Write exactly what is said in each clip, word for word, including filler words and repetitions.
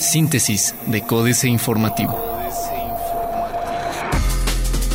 Síntesis de Códice Informativo.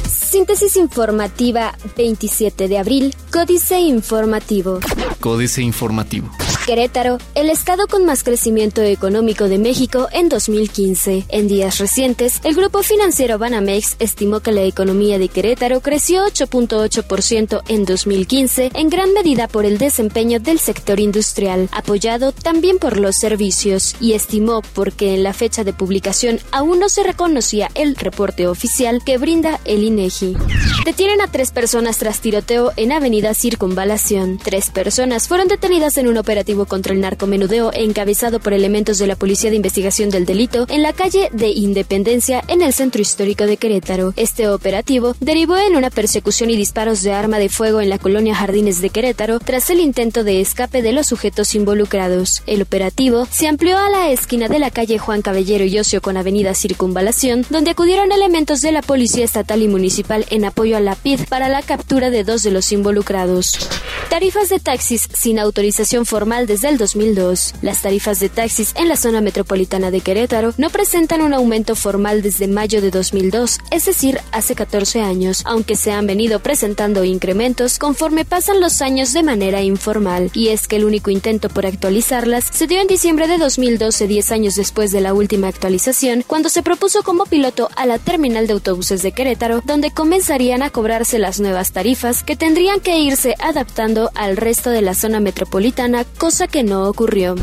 Síntesis informativa veintisiete de abril, Códice Informativo. Códice Informativo. Querétaro, el estado con más crecimiento económico de México en dos mil quince. En días recientes, el grupo financiero Banamex estimó que la economía de Querétaro creció ocho punto ocho por ciento en dos mil quince, en gran medida por el desempeño del sector industrial, apoyado también por los servicios, y estimó, porque en la fecha de publicación aún no se reconocía el reporte oficial que brinda el INEGI. Detienen a tres personas tras tiroteo en Avenida Circunvalación. Tres personas fueron detenidas en un operativo contra el narcomenudeo encabezado por elementos de la Policía de Investigación del Delito en la calle de Independencia en el centro histórico de Querétaro. Este operativo derivó en una persecución y disparos de arma de fuego en la colonia Jardines de Querétaro tras el intento de escape de los sujetos involucrados. El operativo se amplió a la esquina de la calle Juan Caballero y Ocio con Avenida Circunvalación, donde acudieron elementos de la Policía Estatal y Municipal en apoyo a la P I D para la captura de dos de los involucrados. Tarifas de taxis sin autorización formal desde el dos mil dos. Las tarifas de taxis en la zona metropolitana de Querétaro no presentan un aumento formal desde mayo de dos mil dos, es decir, hace catorce años, aunque se han venido presentando incrementos conforme pasan los años de manera informal. Y es que el único intento por actualizarlas se dio en diciembre de dos mil doce, diez años después de la última actualización, cuando se propuso como piloto a la terminal de autobuses de Querétaro, donde comenzarían a cobrarse las nuevas tarifas que tendrían que irse adaptando al resto de la zona metropolitana, cosa que no ocurrió.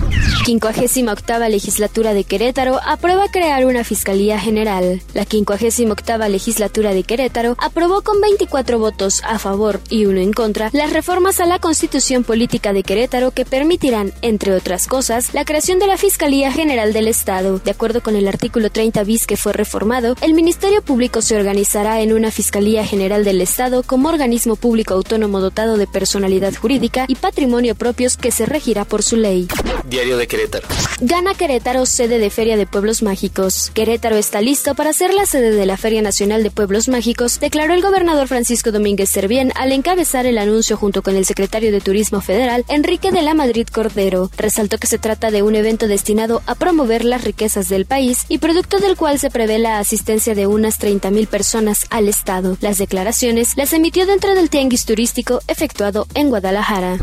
quincuagésima octava Legislatura de Querétaro aprueba crear una Fiscalía General. La quincuagésima octava Legislatura de Querétaro aprobó con veinticuatro votos a favor y uno en contra las reformas a la Constitución Política de Querétaro que permitirán, entre otras cosas, la creación de la Fiscalía General del Estado. De acuerdo con el artículo treinta bis que fue reformado, el Ministerio Público se organizará en una Fiscalía General del Estado como organismo público autónomo dotado de personalidad jurídica y patrimonio propios que se regirá por su ley. Diario de Querétaro. Gana Querétaro sede de Feria de Pueblos Mágicos. Querétaro está listo para ser la sede de la Feria Nacional de Pueblos Mágicos, declaró el gobernador Francisco Domínguez Servien al encabezar el anuncio junto con el secretario de Turismo Federal, Enrique de la Madrid Cordero. Resaltó que se trata de un evento destinado a promover las riquezas del país y producto del cual se prevé la asistencia de unas treinta mil personas al estado. Las declaraciones las emitió dentro del tianguis turístico efectuado en Guadalajara.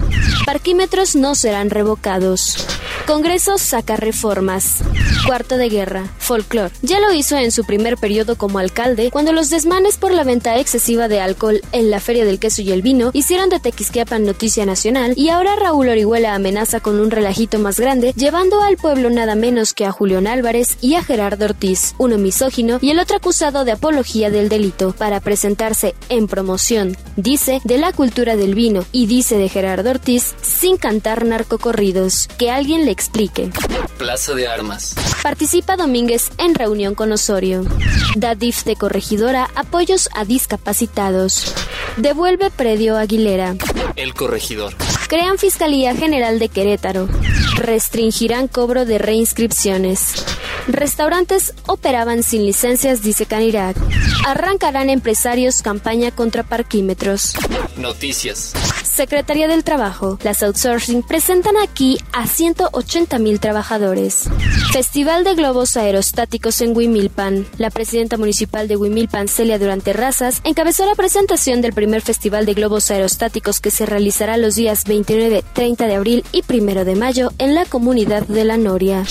Parquímetros no serán revocados. Congreso saca reformas. Cuarto de guerra. Folclor. Ya lo hizo en su primer periodo como alcalde, cuando los desmanes por la venta excesiva de alcohol en la Feria del Queso y el Vino hicieron de Tequisquiapan noticia nacional, y ahora Raúl Orihuela amenaza con un relajito más grande, llevando al pueblo nada menos que a Julián Álvarez y a Gerardo Ortiz, uno misógino y el otro acusado de apología del delito, para presentarse en promoción, dice, de la cultura del vino, y dice de Gerardo Ortiz, sin cantar narcocorridos. Que alguien le explique. Plaza de Armas. Participa Domínguez en reunión con Osorio. D A D I F de Corregidora apoyos a discapacitados. Devuelve predio Aguilera. El Corregidor. Crean Fiscalía General de Querétaro. Restringirán cobro de reinscripciones. Restaurantes operaban sin licencias, dice Canirac. Arrancarán empresarios campaña contra parquímetros. Noticias. Secretaría del Trabajo. Las outsourcing presentan aquí a ciento ochenta mil trabajadores. Festival de globos aerostáticos en Huimilpan. La presidenta municipal de Huimilpan, Celia Durante Razas, encabezó la presentación del primer festival de globos aerostáticos que se realizará los días veintinueve, treinta de abril y primero de mayo en la comunidad de La Noria.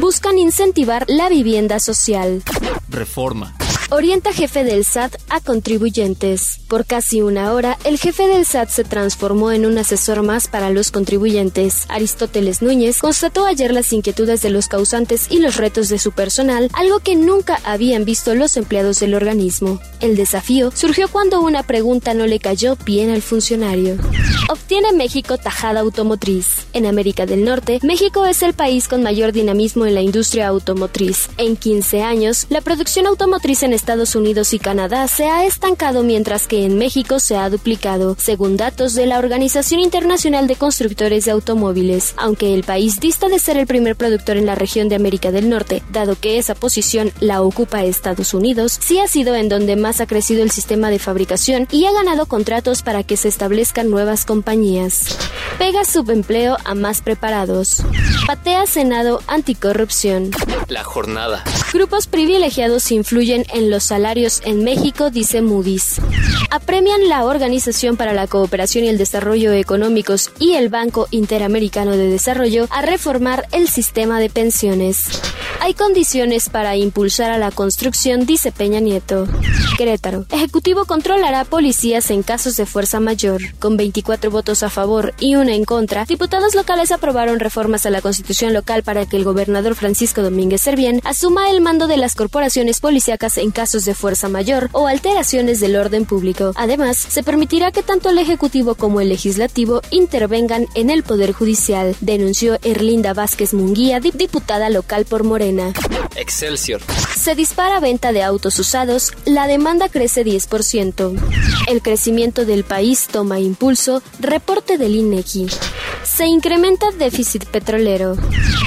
Buscan incentivar la vivienda social. Reforma. Orienta jefe del S A T a contribuyentes. Por casi una hora, el jefe del S A T se transformó en un asesor más para los contribuyentes. Aristóteles Núñez constató ayer las inquietudes de los causantes y los retos de su personal, algo que nunca habían visto los empleados del organismo. El desafío surgió cuando una pregunta no le cayó bien al funcionario. Obtiene México tajada automotriz. En América del Norte, México es el país con mayor dinamismo en la industria automotriz. En quince años, la producción automotriz en Estados Unidos y Canadá se ha estancado, mientras que en México se ha duplicado, según datos de la Organización Internacional de Constructores de Automóviles, aunque el país dista de ser el primer productor en la región de América del Norte, dado que esa posición la ocupa Estados Unidos, sí ha sido en donde más ha crecido el sistema de fabricación y ha ganado contratos para que se establezcan nuevas compañías. Pega subempleo a más preparados. Patea Senado anticorrupción. La jornada. Grupos privilegiados influyen en los salarios en México, dice Moody's. Apremian la Organización para la Cooperación y el Desarrollo Económicos y el Banco Interamericano de Desarrollo a reformar el sistema de pensiones. Hay condiciones para impulsar a la construcción, dice Peña Nieto. Querétaro. Ejecutivo controlará policías en casos de fuerza mayor. Con veinticuatro votos a favor y una en contra, diputados locales aprobaron reformas a la Constitución local para que el gobernador Francisco Domínguez Servien asuma el mando de las corporaciones policíacas en casos de fuerza mayor o alteraciones del orden público. Además, se permitirá que tanto el Ejecutivo como el Legislativo intervengan en el Poder Judicial, denunció Erlinda Vázquez Munguía, dip- diputada local por Morena. Excelsior. Se dispara venta de autos usados, la demanda crece diez por ciento. El crecimiento del país toma impulso, reporte del INEGI. Se incrementa déficit petrolero.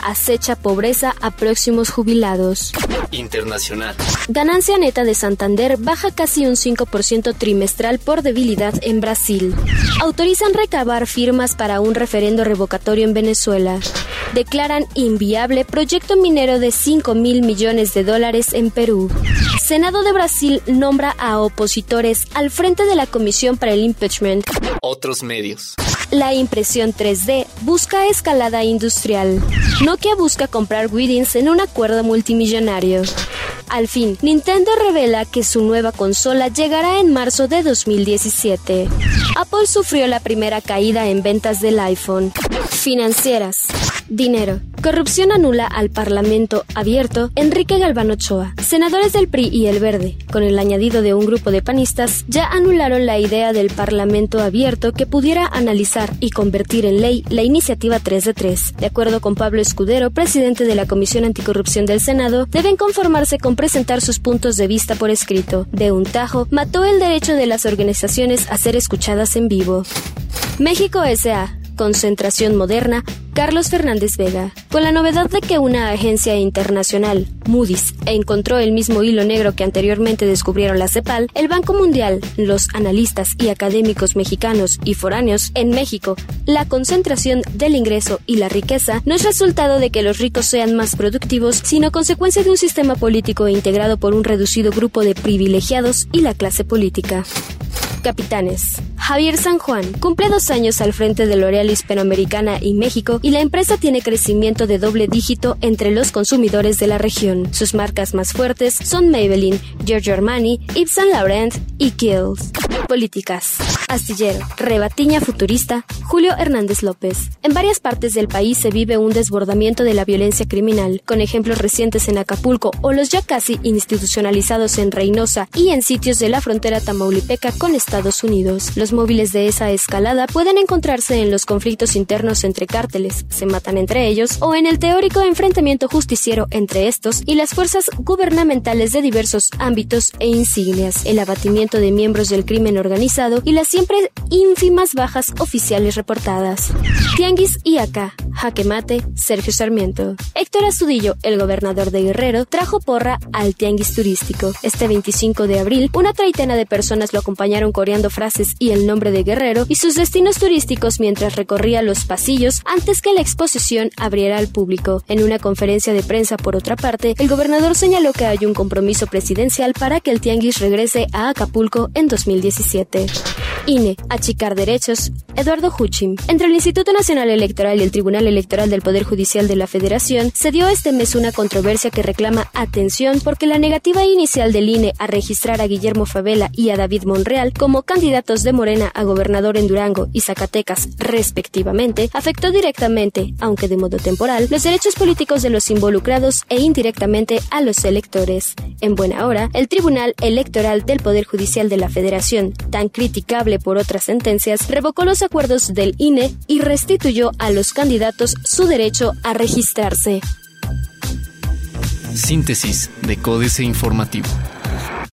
Acecha pobreza a próximos jubilados. Internacional. Ganancia neta de Santander baja casi un cinco por ciento trimestral por debilidad en Brasil. Autorizan recabar firmas para un referendo revocatorio en Venezuela. Declaran inviable proyecto minero de cinco mil millones de dólares en Perú. Senado de Brasil nombra a opositores al frente de la Comisión para el Impeachment. Otros medios. La impresión tres D busca escalada industrial. Nokia busca comprar Withings en un acuerdo multimillonario. Al fin, Nintendo revela que su nueva consola llegará en marzo de dos mil diecisiete. Apple sufrió la primera caída en ventas del iPhone. Financieras. Dinero. Corrupción anula al Parlamento abierto. Enrique Galván Ochoa. Senadores del P R I y El Verde, con el añadido de un grupo de panistas, ya anularon la idea del Parlamento abierto que pudiera analizar y convertir en ley la iniciativa tres de tres. De acuerdo con Pablo Escudero, presidente de la Comisión Anticorrupción del Senado, deben conformarse con presentar sus puntos de vista por escrito. De un tajo, mató el derecho de las organizaciones a ser escuchadas en vivo. México S A Concentración Moderna, Carlos Fernández Vega. Con la novedad de que una agencia internacional, Moody's, encontró el mismo hilo negro que anteriormente descubrieron la CEPAL, el Banco Mundial, los analistas y académicos mexicanos y foráneos en México, la concentración del ingreso y la riqueza no es resultado de que los ricos sean más productivos, sino consecuencia de un sistema político integrado por un reducido grupo de privilegiados y la clase política. Capitanes. Javier San Juan cumple dos años al frente de L'Oreal Hispanoamericana y México, y la empresa tiene crecimiento de doble dígito entre los consumidores de la región. Sus marcas más fuertes son Maybelline, Giorgio Armani, Yves Saint Laurent y Kiehl's. Políticas. Astillero. Rebatiña futurista. Julio Hernández López. En varias partes del país se vive un desbordamiento de la violencia criminal, con ejemplos recientes en Acapulco o los ya casi institucionalizados en Reynosa y en sitios de la frontera tamaulipeca con Estados Unidos. Los móviles de esa escalada pueden encontrarse en los conflictos internos entre cárteles, se matan entre ellos, o en el teórico enfrentamiento justiciero entre estos y las fuerzas gubernamentales de diversos ámbitos e insignias, el abatimiento de miembros del crimen organizado y las siempre ínfimas bajas oficiales reportadas. Tianguis y acá, jaque mate, Sergio Sarmiento. Héctor Astudillo, el gobernador de Guerrero, trajo porra al tianguis turístico. Este veinticinco de abril, una treintena de personas lo acompañaron coreando frases y el nombre de Guerrero y sus destinos turísticos mientras recorría los pasillos antes que la exposición abriera al público. En una conferencia de prensa, por otra parte, el gobernador señaló que hay un compromiso presidencial para que el tianguis regrese a Acapulco en dos mil diecisiete. I N E. Achicar derechos. Eduardo Huchim. Entre el Instituto Nacional Electoral y el Tribunal Electoral del Poder Judicial de la Federación se dio este mes una controversia que reclama atención porque la negativa inicial del I N E a registrar a Guillermo Favela y a David Monreal como candidatos de Morena a gobernador en Durango y Zacatecas, respectivamente, afectó directamente, aunque de modo temporal, los derechos políticos de los involucrados e indirectamente a los electores. En buena hora, el Tribunal Electoral del Poder Judicial de la Federación, tan criticable por otras sentencias, revocó los acuerdos del I N E y restituyó a los candidatos su derecho a registrarse. Síntesis de Códice Informativo.